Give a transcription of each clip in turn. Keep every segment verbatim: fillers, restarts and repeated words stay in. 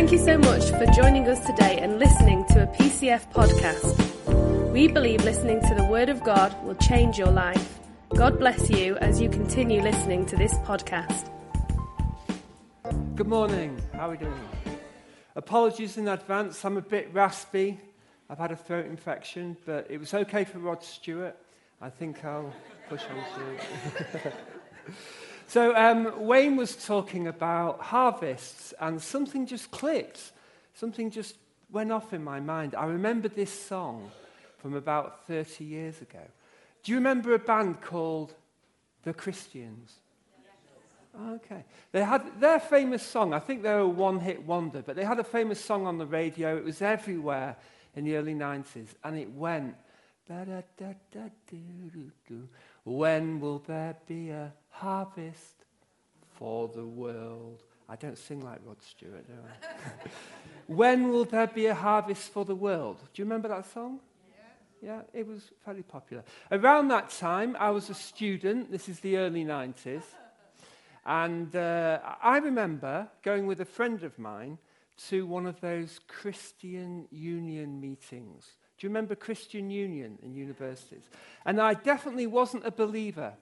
Thank you so much for joining us today and listening to a P C F podcast. We believe listening to the Word of God will change your life. God bless you as you continue listening to this podcast. Good morning. How are we doing? Apologies in advance. I'm a bit raspy. I've had a throat infection, but it was okay for Rod Stewart. I think I'll push on through it. So um, Wayne was talking about harvests, and something just clicked. Something just went off in my mind. I remember this song from about thirty years ago. Do you remember a band called The Christians? Oh, okay. They had their famous song. I think they were a one-hit wonder, but they had a famous song on the radio. It was everywhere in the early nineties, and it went... When will there be a harvest for the world? I don't sing like Rod Stewart, do I? When will there be a harvest for the world? Do you remember that song? Yeah. Yeah, it was fairly popular. Around that time, I was a student. This is the early nineties. And uh, I remember going with a friend of mine to one of those Christian Union meetings. Do you remember Christian Union in universities? And I definitely wasn't a believer,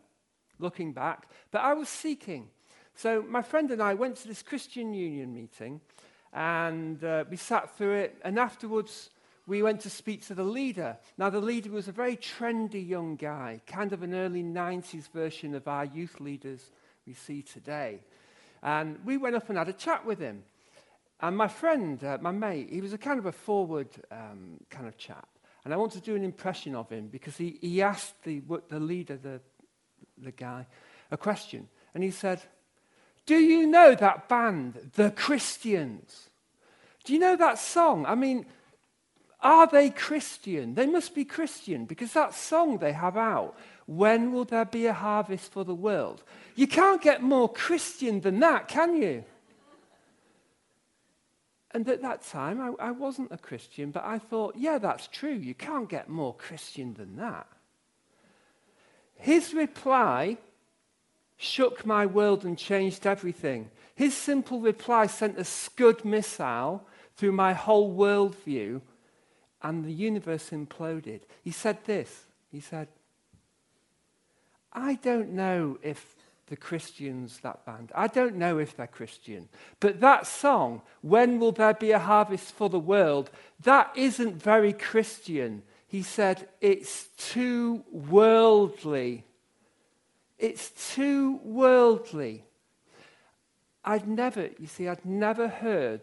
looking back, but I was seeking. So my friend and I went to this Christian Union meeting, and uh, we sat through it, and afterwards we went to speak to the leader. Now, the leader was a very trendy young guy, kind of an early nineties version of our youth leaders we see today. And we went up and had a chat with him. And my friend, uh, my mate, he was a kind of a forward um, kind of chap. And I want to do an impression of him because he, he asked the, the leader, the, the guy, a question. And he said, do you know that band, The Christians? Do you know that song? I mean, are they Christian? They must be Christian because that song they have out, When Will There Be a Harvest for the World? You can't get more Christian than that, can you? And at that time, I, I wasn't a Christian, but I thought, yeah, that's true. You can't get more Christian than that. His reply shook my world and changed everything. His simple reply sent a scud missile through my whole worldview, and the universe imploded. He said this. He said, I don't know if... The Christians, that band. I don't know if they're Christian, but that song, When Will There Be a Harvest for the World, that isn't very Christian. He said, it's too worldly. It's too worldly. I'd never, you see, I'd never heard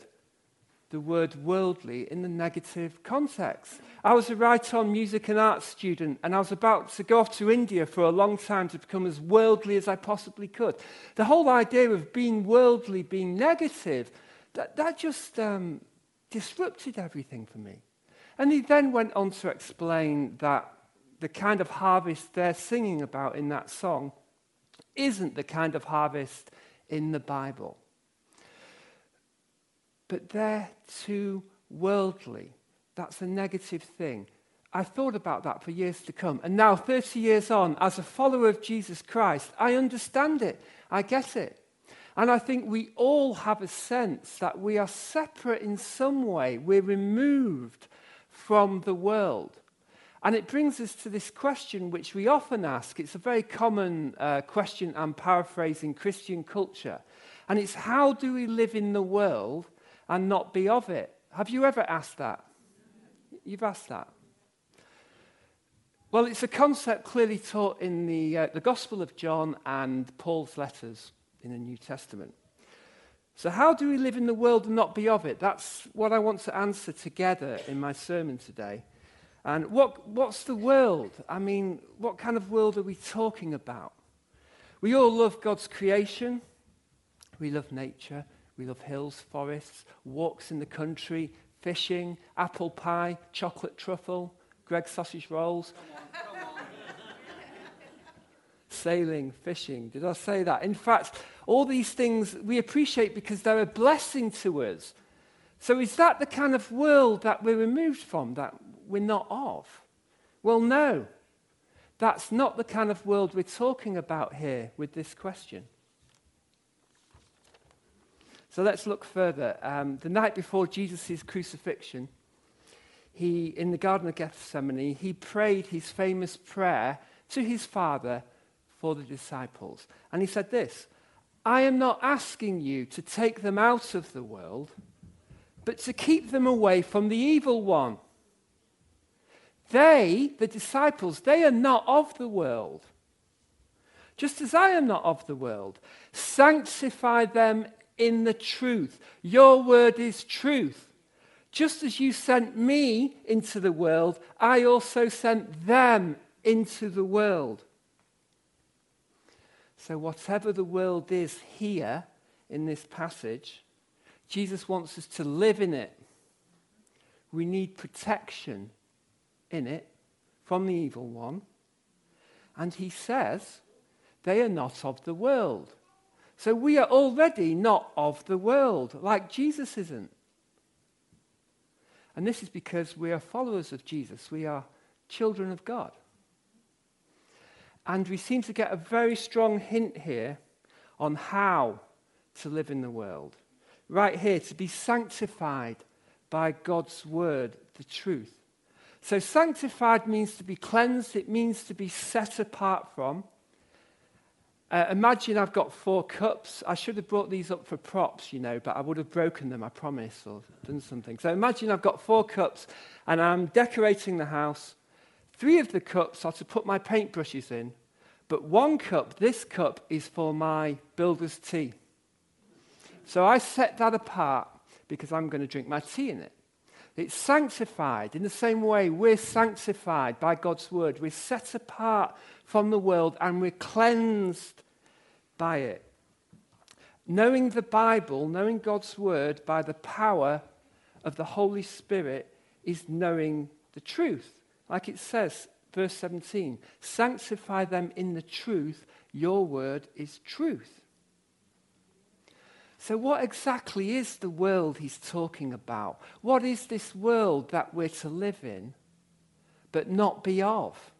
the word worldly in the negative context. I was a right-on music and arts student, and I was about to go off to India for a long time to become as worldly as I possibly could. The whole idea of being worldly, being negative, that, that just um, disrupted everything for me. And he then went on to explain that the kind of harvest they're singing about in that song isn't the kind of harvest in the Bible. But they're too worldly. That's a negative thing. I thought about that for years to come. And now, thirty years on, as a follower of Jesus Christ, I understand it. I get it. And I think we all have a sense that we are separate in some way. We're removed from the world. And it brings us to this question, which we often ask. It's a very common uh, question, I'm paraphrasing, Christian culture. And it's, how do we live in the world and not be of it? Have you ever asked that? You've asked that. Well, it's a concept clearly taught in the, uh, the Gospel of John and Paul's letters in the New Testament. So how do we live in the world and not be of it? That's what I want to answer together in my sermon today. And what, what's the world? I mean, what kind of world are we talking about? We all love God's creation. We love nature. We love hills, forests, walks in the country, fishing, apple pie, chocolate truffle, Greg's sausage rolls. Come on, come on. Sailing, fishing. Did I say that? In fact, all these things we appreciate because they're a blessing to us. So is that the kind of world that we're removed from, that we're not of? Well, no. That's not the kind of world we're talking about here with this question. So let's look further. Um, the night before Jesus' crucifixion, he, in the Garden of Gethsemane, he prayed his famous prayer to his Father for the disciples. And he said this, "I am not asking you to take them out of the world, but to keep them away from the evil one. They, the disciples, they are not of the world. Just as I am not of the world, sanctify them in the truth. Your word is truth. Just as you sent me into the world, I also sent them into the world." So whatever the world is here in this passage, Jesus wants us to live in it. We need protection in it from the evil one. And he says, they are not of the world. So we are already not of the world, like Jesus isn't. And this is because we are followers of Jesus. We are children of God. And we seem to get a very strong hint here on how to live in the world. Right here, to be sanctified by God's word, the truth. So sanctified means to be cleansed. It means to be set apart from. Uh, imagine I've got four cups. I should have brought these up for props, you know, but I would have broken them, I promise, or done something. So imagine I've got four cups and I'm decorating the house. Three of the cups are to put my paintbrushes in, but one cup, this cup, is for my builder's tea. So I set that apart because I'm going to drink my tea in it. It's sanctified. In the same way, we're sanctified by God's word. We're set apart from the world and we're cleansed by it. Knowing the Bible, knowing God's word by the power of the Holy Spirit is knowing the truth. Like it says, verse seventeen, "Sanctify them in the truth. Your word is truth." So what exactly is the world he's talking about? What is this world that we're to live in, but not be of?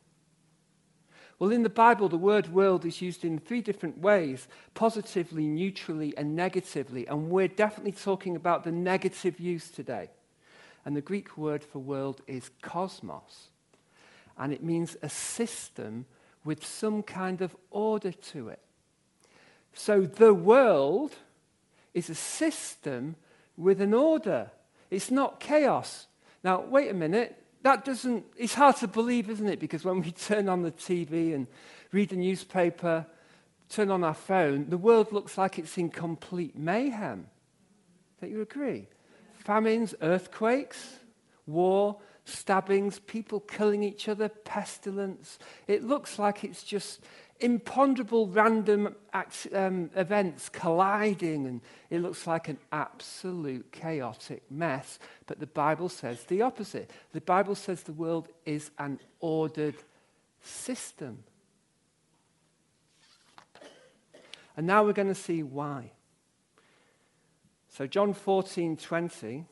Well, in the Bible, the word world is used in three different ways, positively, neutrally, and negatively. And we're definitely talking about the negative use today. And the Greek word for world is cosmos. And it means a system with some kind of order to it. So the world is a system with an order. It's not chaos. Now, wait a minute. That doesn't, it's hard to believe, isn't it? Because when we turn on the T V and read the newspaper, turn on our phone, the world looks like it's in complete mayhem. Don't you agree? Famines, earthquakes, war, stabbings, people killing each other, pestilence. It looks like it's just imponderable random acts, um, events colliding, and it looks like an absolute chaotic mess. But the Bible says the opposite. The Bible says the world is an ordered system. And now we're going to see why. So John fourteen twenty,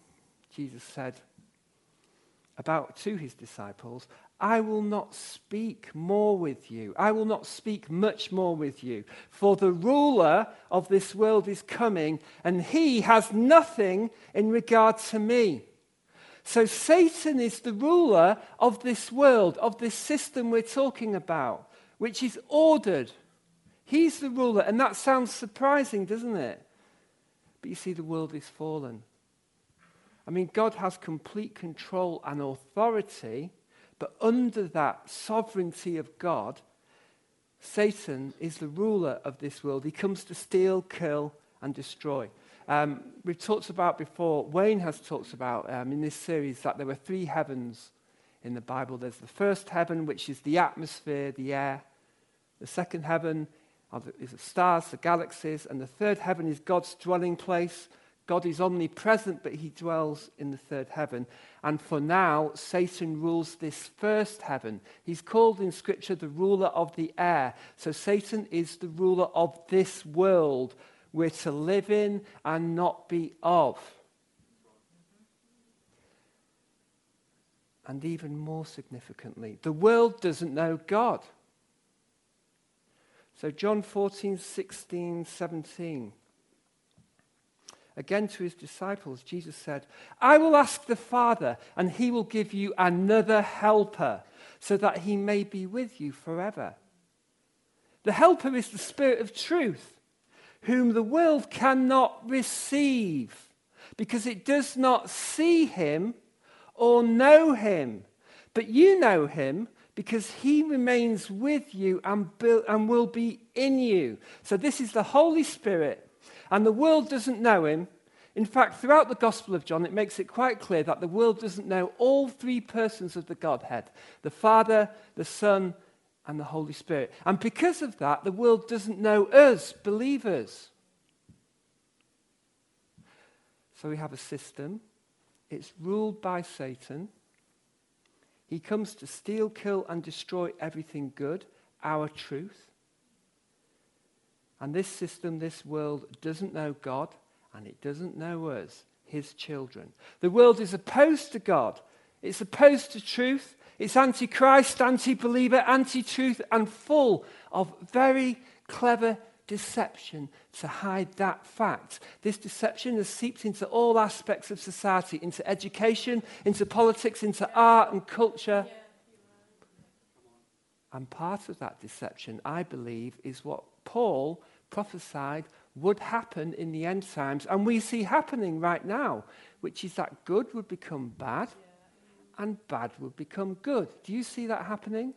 Jesus said about to his disciples, "I will not speak more with you. I will not speak much more with you. For the ruler of this world is coming, and he has nothing in regard to me." So Satan is the ruler of this world, of this system we're talking about, which is ordered. He's the ruler, and that sounds surprising, doesn't it? But you see, the world is fallen. I mean, God has complete control and authority, but under that sovereignty of God, Satan is the ruler of this world. He comes to steal, kill, and destroy. Um, we've talked about before, Wayne has talked about um, in this series that there were three heavens in the Bible. There's the first heaven, which is the atmosphere, the air. The second heaven is the stars, the galaxies. And the third heaven is God's dwelling place. God is omnipresent, but he dwells in the third heaven. And for now, Satan rules this first heaven. He's called in Scripture the ruler of the air. So Satan is the ruler of this world we're to live in and not be of. And even more significantly, the world doesn't know God. So John fourteen, sixteen, seventeen. again to his disciples, Jesus said, I will ask the Father, and he will give you another helper, so that he may be with you forever. The helper is the Spirit of truth, whom the world cannot receive, because it does not see him or know him. But you know him, because he remains with you and, be, and will be in you. So this is the Holy Spirit, and the world doesn't know him. In fact, throughout the Gospel of John, it makes it quite clear that the world doesn't know all three persons of the Godhead, the Father, the Son, and the Holy Spirit. And because of that, the world doesn't know us, believers. So we have a system. It's ruled by Satan. He comes to steal, kill, and destroy everything good, our truth. And this system, this world, doesn't know God, and it doesn't know us, his children. The world is opposed to God. It's opposed to truth. It's anti-Christ, anti-believer, anti-truth, and full of very clever deception to hide that fact. This deception has seeped into all aspects of society, into education, into politics, into art and culture. And part of that deception, I believe, is what Paul prophesied would happen in the end times, and we see happening right now, which is that good would become bad, and bad would become good. Do you see that happening?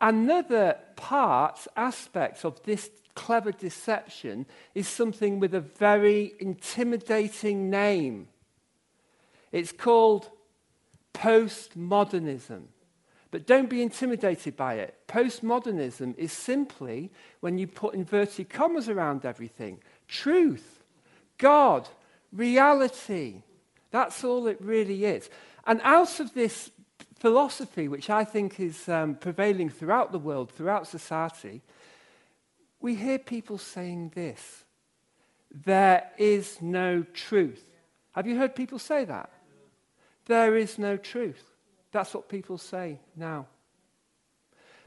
Another part, aspect of this clever deception is something with a very intimidating name. It's called postmodernism. But don't be intimidated by it. Postmodernism is simply when you put inverted commas around everything. Truth, God, reality. That's all it really is. And out of this philosophy, which I think is um, prevailing throughout the world, throughout society, we hear people saying this: there is no truth. Have you heard people say that? There is no truth. That's what people say now.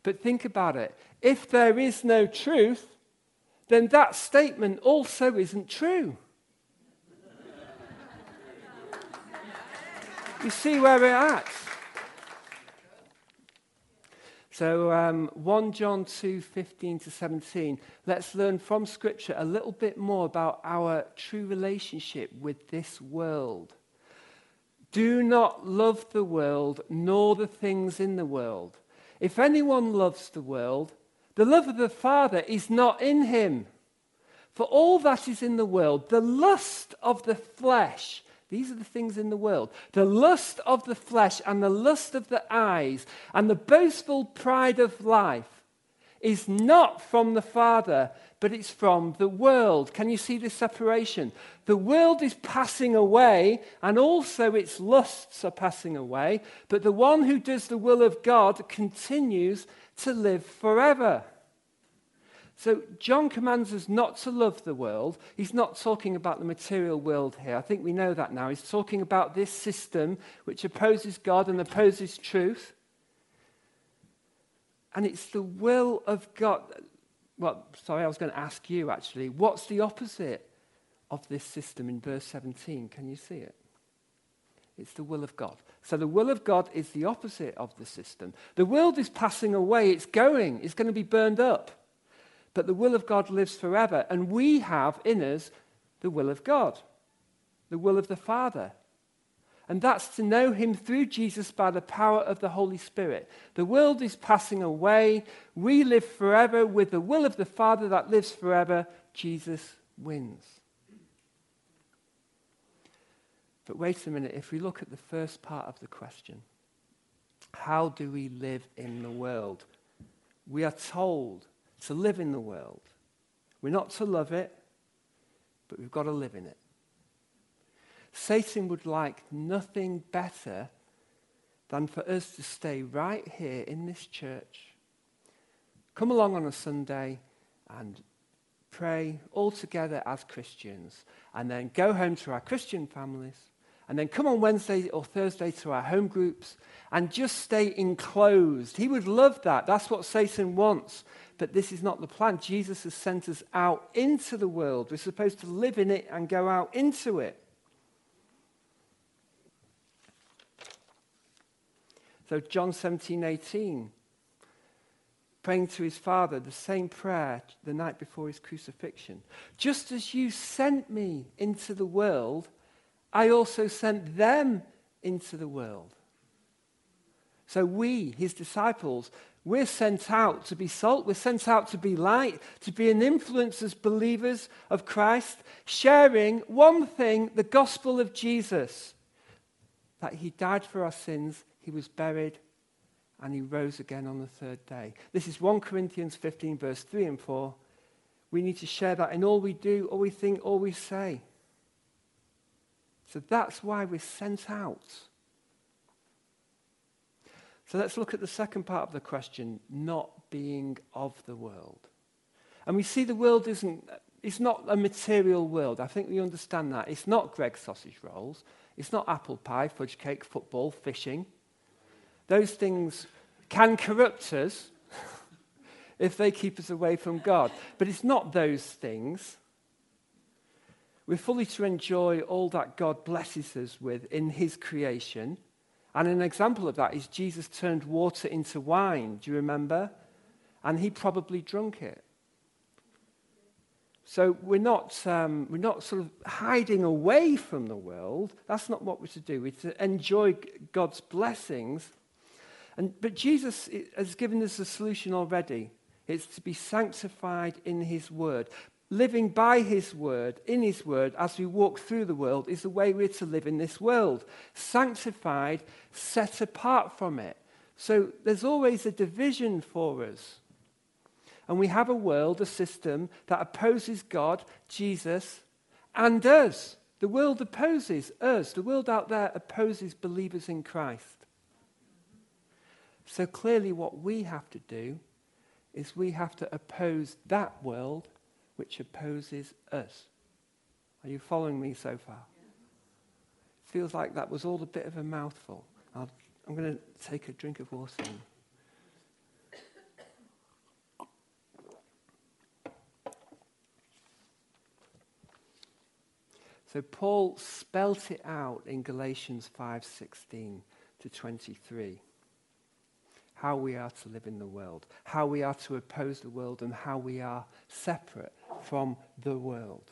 But think about it. If there is no truth, then that statement also isn't true. You see where we're at? So um, First John two, fifteen to seventeen, let's learn from Scripture a little bit more about our true relationship with this world. Do not love the world, nor the things in the world. If anyone loves the world, the love of the Father is not in him. For all that is in the world, the lust of the flesh, these are the things in the world, the lust of the flesh and the lust of the eyes and the boastful pride of life is not from the Father, but it's from the world. Can you see this separation? The world is passing away, and also its lusts are passing away, but the one who does the will of God continues to live forever. So John commands us not to love the world. He's not talking about the material world here. I think we know that now. He's talking about this system which opposes God and opposes truth. And it's the will of God. Well, sorry, I was going to ask you, actually. What's the opposite of this system in verse seventeen? Can you see it? It's the will of God. So the will of God is the opposite of the system. The world is passing away. It's going. It's going to be burned up. But the will of God lives forever, and we have in us the will of God, the will of the Father. And that's to know him through Jesus by the power of the Holy Spirit. The world is passing away. We live forever with the will of the Father that lives forever. Jesus wins. But wait a minute. If we look at the first part of the question, how do we live in the world? We are told to live in the world. We're not to love it, but we've got to live in it. Satan would like nothing better than for us to stay right here in this church, come along on a Sunday and pray all together as Christians, and then go home to our Christian families and then come on Wednesday or Thursday to our home groups and just stay enclosed. He would love that. That's what Satan wants. But this is not the plan. Jesus has sent us out into the world. We're supposed to live in it and go out into it. So John seventeen, eighteen, praying to his Father, the same prayer the night before his crucifixion. Just as you sent me into the world, I also sent them into the world. So we, his disciples, we're sent out to be salt. We're sent out to be light, to be an influence as believers of Christ, sharing one thing, the gospel of Jesus, that he died for our sins, he was buried, and he rose again on the third day. This is First Corinthians fifteen, verse three and four. We need to share that in all we do, all we think, all we say. So that's why we're sent out. So let's look at the second part of the question, not being of the world. And we see the world isn't, it's not a material world. I think we understand that. It's not Greg's sausage rolls. It's not apple pie, fudge cake, football, fishing. Those things can corrupt us if they keep us away from God. But it's not those things. We're fully to enjoy all that God blesses us with in his creation. And an example of that is Jesus turned water into wine, do you remember? And he probably drunk it. So we're not, um, we're not sort of hiding away from the world. That's not what we're to do. We're to enjoy God's blessings. And, but Jesus has given us a solution already. It's to be sanctified in his word. Living by his word, in his word, as we walk through the world, is the way we're to live in this world. Sanctified, set apart from it. So there's always a division for us. And we have a world, a system that opposes God, Jesus, and us. The world opposes us. The world out there opposes believers in Christ. So clearly what we have to do is we have to oppose that world which opposes us. Are you following me so far? Feels like that was all a bit of a mouthful. I'll, I'm going to take a drink of water. So Paul spelt it out in Galatians five, sixteen to twenty-three. How we are to live in the world, how we are to oppose the world, and how we are separate from the world.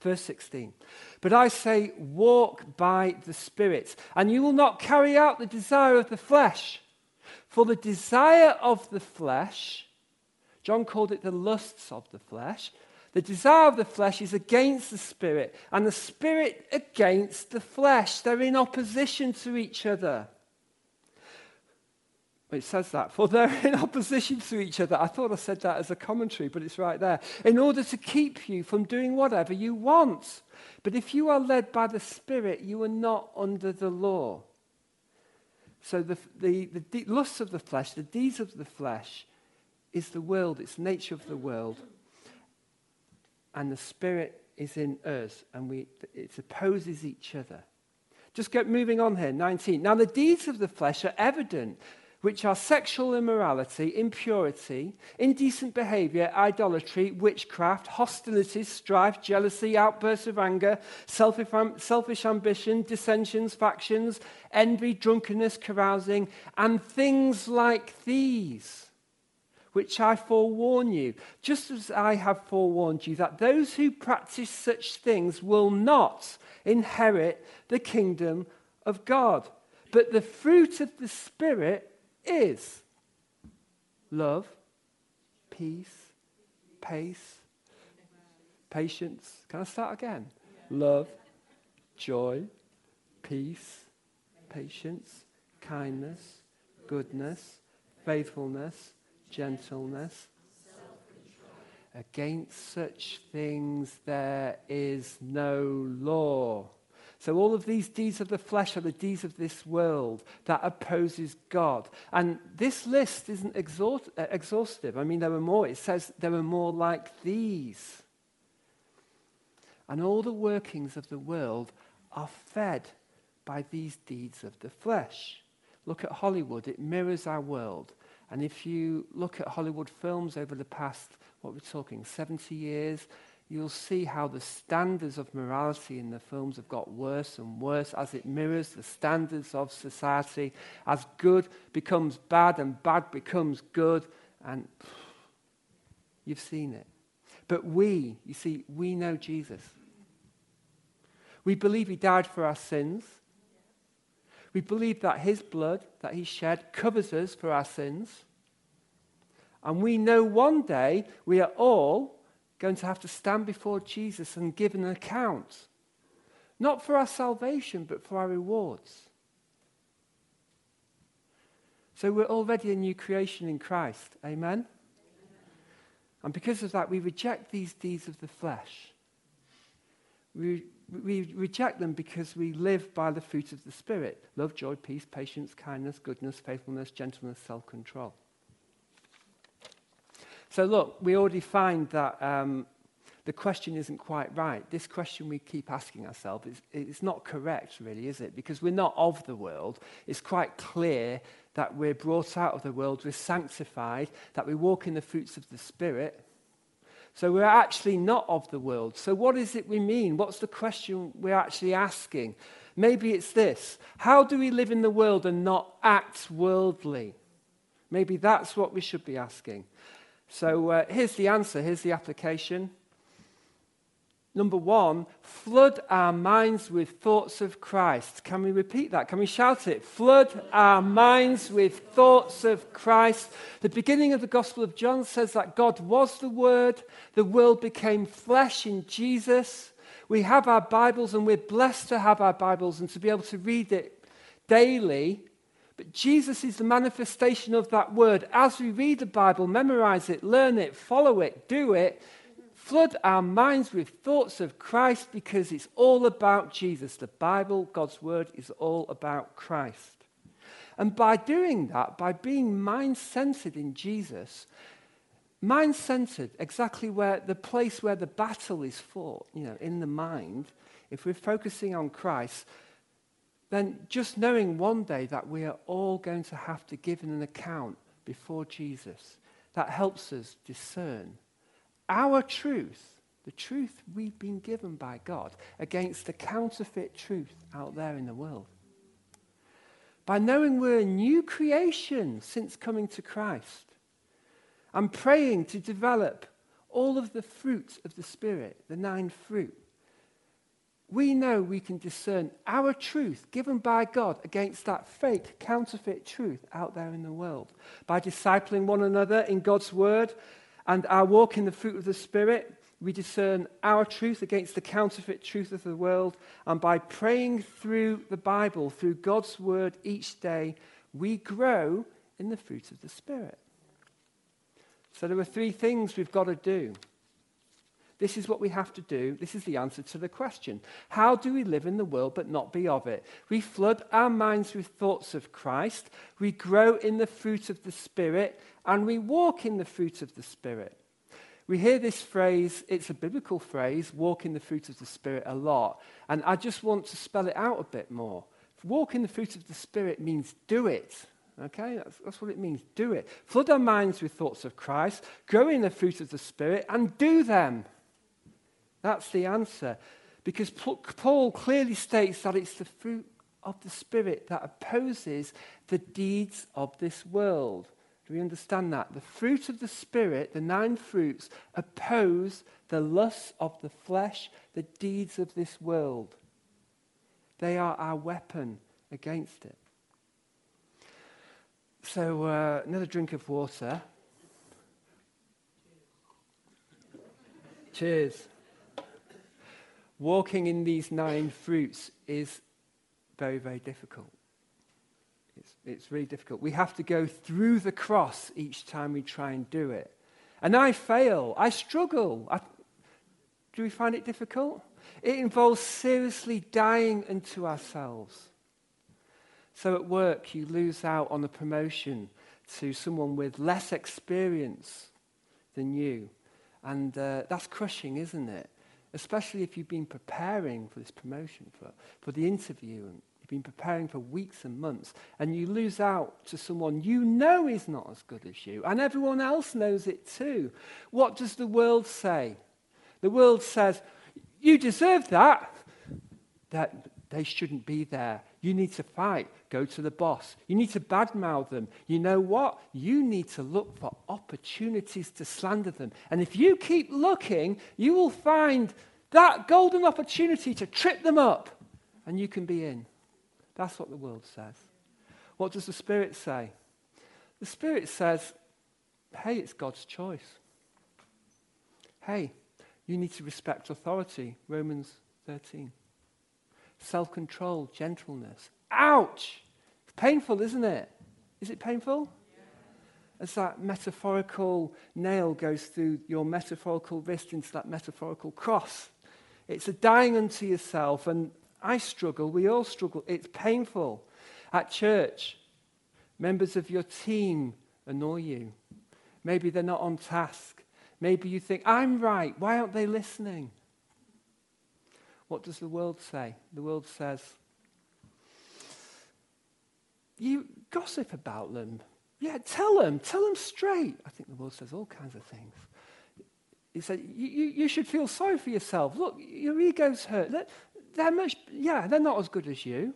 Verse sixteen, but I say, walk by the Spirit, and you will not carry out the desire of the flesh. For the desire of the flesh, John called it the lusts of the flesh, the desire of the flesh is against the Spirit, and the Spirit against the flesh. They're in opposition to each other. It says that, for they're in opposition to each other. I thought I said that as a commentary, but it's right there. In order to keep you from doing whatever you want. But if you are led by the Spirit, you are not under the law. So the, the, the de- lusts of the flesh, the deeds of the flesh, is the world, it's nature of the world. And the Spirit is in us, and we it opposes each other. Just get moving on here, nineteen. Now the deeds of the flesh are evident, which are sexual immorality, impurity, indecent behavior, idolatry, witchcraft, hostilities, strife, jealousy, outbursts of anger, selfish, selfish ambition, dissensions, factions, envy, drunkenness, carousing, and things like these, which I forewarn you, just as I have forewarned you, that those who practice such things will not inherit the kingdom of God. But the fruit of the Spirit is love, peace, pace, patience. Can I start again? Yeah. Love, joy, peace, patience, kindness, goodness, faithfulness, gentleness. Against such things there is no law. So all of these deeds of the flesh are the deeds of this world that opposes God. And this list isn't exhaust- exhaustive. I mean, there are more. It says there are more like these. And all the workings of the world are fed by these deeds of the flesh. Look at Hollywood. It mirrors our world. And if you look at Hollywood films over the past, what we're talking, seventy years, you'll see how the standards of morality in the films have got worse and worse as it mirrors the standards of society, as good becomes bad and bad becomes good, and pff, you've seen it. But we, you see, we know Jesus. We believe he died for our sins. We believe that his blood that he shed covers us for our sins. And we know one day we are all going to have to stand before Jesus and give an account. Not for our salvation, but for our rewards. So we're already a new creation in Christ. Amen? Amen. And because of that, we reject these deeds of the flesh. We We reject them because we live by the fruit of the Spirit. Love, joy, peace, patience, kindness, goodness, faithfulness, gentleness, self-control. So look, we already find that um, the question isn't quite right. This question we keep asking ourselves, is, it's not correct really, is it? Because we're not of the world. It's quite clear that we're brought out of the world, we're sanctified, that we walk in the fruits of the Spirit. So we're actually not of the world. So what is it we mean? What's the question we're actually asking? Maybe it's this. How do we live in the world and not act worldly? Maybe that's what we should be asking. So uh, here's the answer. Here's the application. Number one, flood our minds with thoughts of Christ. Can we repeat that? Can we shout it? Flood our minds with thoughts of Christ. The beginning of the Gospel of John says that God was the Word. The world became flesh in Jesus. We have our Bibles and we're blessed to have our Bibles and to be able to read it daily. But Jesus is the manifestation of that Word. As we read the Bible, memorize it, learn it, follow it, do it. Flood our minds with thoughts of Christ because it's all about Jesus. The Bible, God's Word, is all about Christ. And by doing that, by being mind-centered in Jesus, mind-centered, exactly where the place where the battle is fought, you know, in the mind, if we're focusing on Christ, then just knowing one day that we are all going to have to give an account before Jesus, that helps us discern our truth, the truth we've been given by God, against the counterfeit truth out there in the world. By knowing we're a new creation since coming to Christ, and praying to develop all of the fruits of the Spirit, the nine fruit, we know we can discern our truth given by God against that fake, counterfeit truth out there in the world. By discipling one another in God's Word, and our walk in the fruit of the Spirit, we discern our truth against the counterfeit truth of the world. And by praying through the Bible, through God's Word each day, we grow in the fruit of the Spirit. So there are three things we've got to do. This is what we have to do. This is the answer to the question. How do we live in the world but not be of it? We flood our minds with thoughts of Christ. We grow in the fruit of the Spirit. And we walk in the fruit of the Spirit. We hear this phrase, it's a biblical phrase, walk in the fruit of the Spirit, a lot. And I just want to spell it out a bit more. Walk in the fruit of the Spirit means do it. Okay, that's, that's what it means, do it. Flood our minds with thoughts of Christ, grow in the fruit of the Spirit, and do them. That's the answer. Because Paul clearly states that it's the fruit of the Spirit that opposes the deeds of this world. Do we understand that? The fruit of the Spirit, the nine fruits, oppose the lusts of the flesh, the deeds of this world. They are our weapon against it. So, uh, another drink of water. Cheers. Walking in these nine fruits is very, very difficult. It's, it's really difficult. We have to go through the cross each time we try and do it. And I fail. I struggle. I, do we find it difficult? It involves seriously dying unto ourselves. So at work, you lose out on a promotion to someone with less experience than you. And uh, that's crushing, isn't it? especially if you've been preparing for this promotion, for, for the interview, and you've been preparing for weeks and months, and you lose out to someone you know is not as good as you, and everyone else knows it too. What does the world say? The world says, you deserve that. That they shouldn't be there. You need to fight. Go to the boss. You need to badmouth them. You know what? You need to look for opportunities to slander them. And if you keep looking, you will find that golden opportunity to trip them up, and you can be in. That's what the world says. What does the Spirit say? The Spirit says, hey, it's God's choice. Hey, you need to respect authority, Romans thirteen. Self-control, gentleness. Ouch! It's painful, isn't it? Is it painful? Yeah. As that metaphorical nail goes through your metaphorical wrist into that metaphorical cross. It's a dying unto yourself, and I struggle, we all struggle. It's painful. At church, members of your team annoy you. Maybe they're not on task. Maybe you think, I'm right, why aren't they listening? What does the world say? The world says, you gossip about them. Yeah, tell them. Tell them straight. I think the world says all kinds of things. It said, you, you, you should feel sorry for yourself. Look, your ego's hurt. They're, they're much, yeah, they're not as good as you.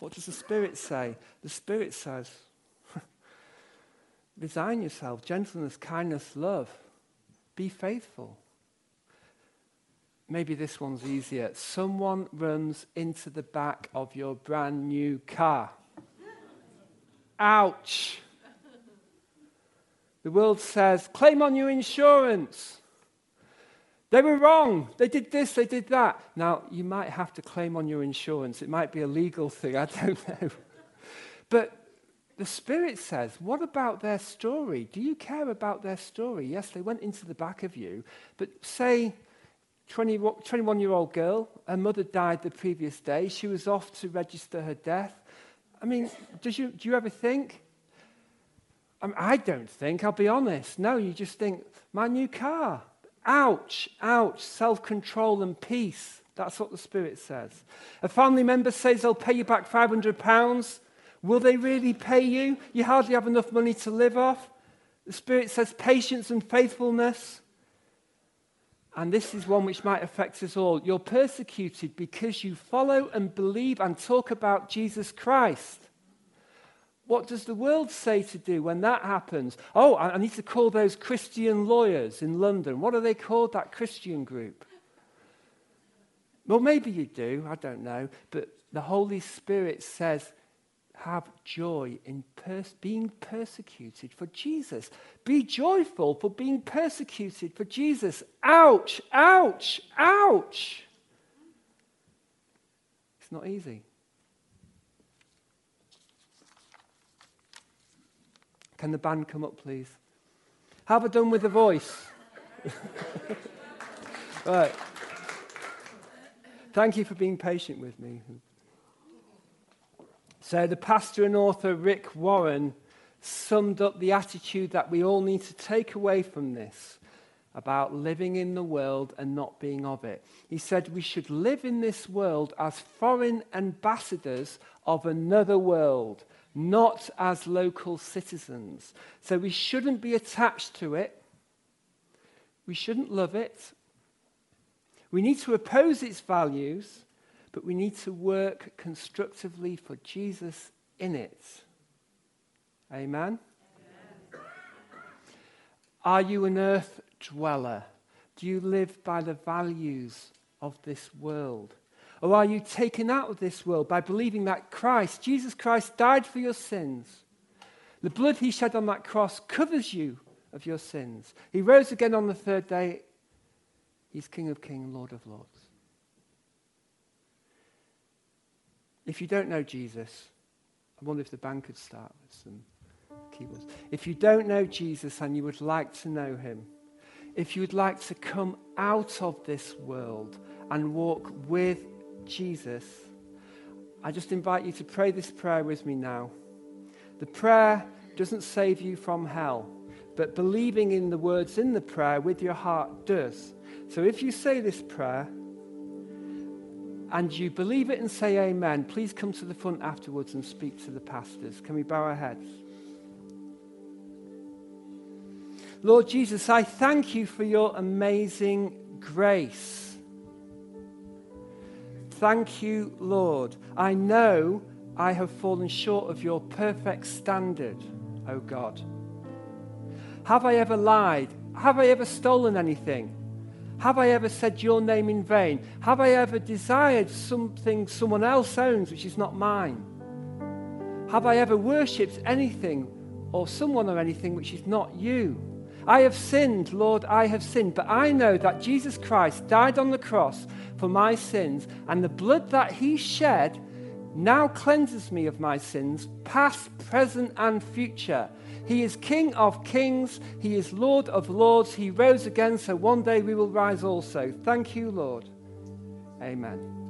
What does the Spirit say? The Spirit says, resign yourself, gentleness, kindness, love. Be faithful. Maybe this one's easier. Someone runs into the back of your brand new car. Ouch. The world says, claim on your insurance. They were wrong. They did this, they did that. Now, you might have to claim on your insurance. It might be a legal thing. I don't know. But the Spirit says, what about their story? Do you care about their story? Yes, they went into the back of you, but say, twenty-one-year-old girl, her mother died the previous day. She was off to register her death. I mean, does you, do you ever think? I mean, I don't think, I'll be honest. No, you just think, my new car. Ouch, ouch, self-control and peace. That's what the Spirit says. A family member says they'll pay you back five hundred pounds. Will they really pay you? You hardly have enough money to live off. The Spirit says patience and faithfulness. And this is one which might affect us all. You're persecuted because you follow and believe and talk about Jesus Christ. What does the world say to do when that happens? Oh, I need to call those Christian lawyers in London. What are they called, that Christian group? Well, maybe you do, I don't know. But the Holy Spirit says, have joy in pers- being persecuted for Jesus. Be joyful for being persecuted for Jesus. Ouch, ouch, ouch. It's not easy. Can the band come up, please? Have I done with the voice? Right. Thank you for being patient with me. So the pastor and author Rick Warren summed up the attitude that we all need to take away from this about living in the world and not being of it. He said we should live in this world as foreign ambassadors of another world, not as local citizens. So we shouldn't be attached to it. We shouldn't love it. We need to oppose its values, but we need to work constructively for Jesus in it. Amen? Amen? Are you an earth dweller? Do you live by the values of this world? Or are you taken out of this world by believing that Christ, Jesus Christ, died for your sins? The blood he shed on that cross covers you of your sins. He rose again on the third day. He's King of Kings, Lord of Lords. If you don't know Jesus, I wonder if the band could start with some keywords. If you don't know Jesus and you would like to know him, if you would like to come out of this world and walk with Jesus, I just invite you to pray this prayer with me now. The prayer doesn't save you from hell, but believing in the words in the prayer with your heart does. So if you say this prayer and you believe it and say amen, please come to the front afterwards and speak to the pastors. Can we bow our heads? Lord Jesus, I thank you for your amazing grace. Thank you, Lord. I know I have fallen short of your perfect standard, oh God. Have I ever lied? Have I ever stolen anything? Have I ever said your name in vain? Have I ever desired something someone else owns which is not mine? Have I ever worshipped anything or someone or anything which is not you? I have sinned, Lord, I have sinned, but I know that Jesus Christ died on the cross for my sins, and the blood that he shed now cleanses me of my sins, past, present, and future. He is King of kings. He is Lord of lords. He rose again, so one day we will rise also. Thank you, Lord. Amen.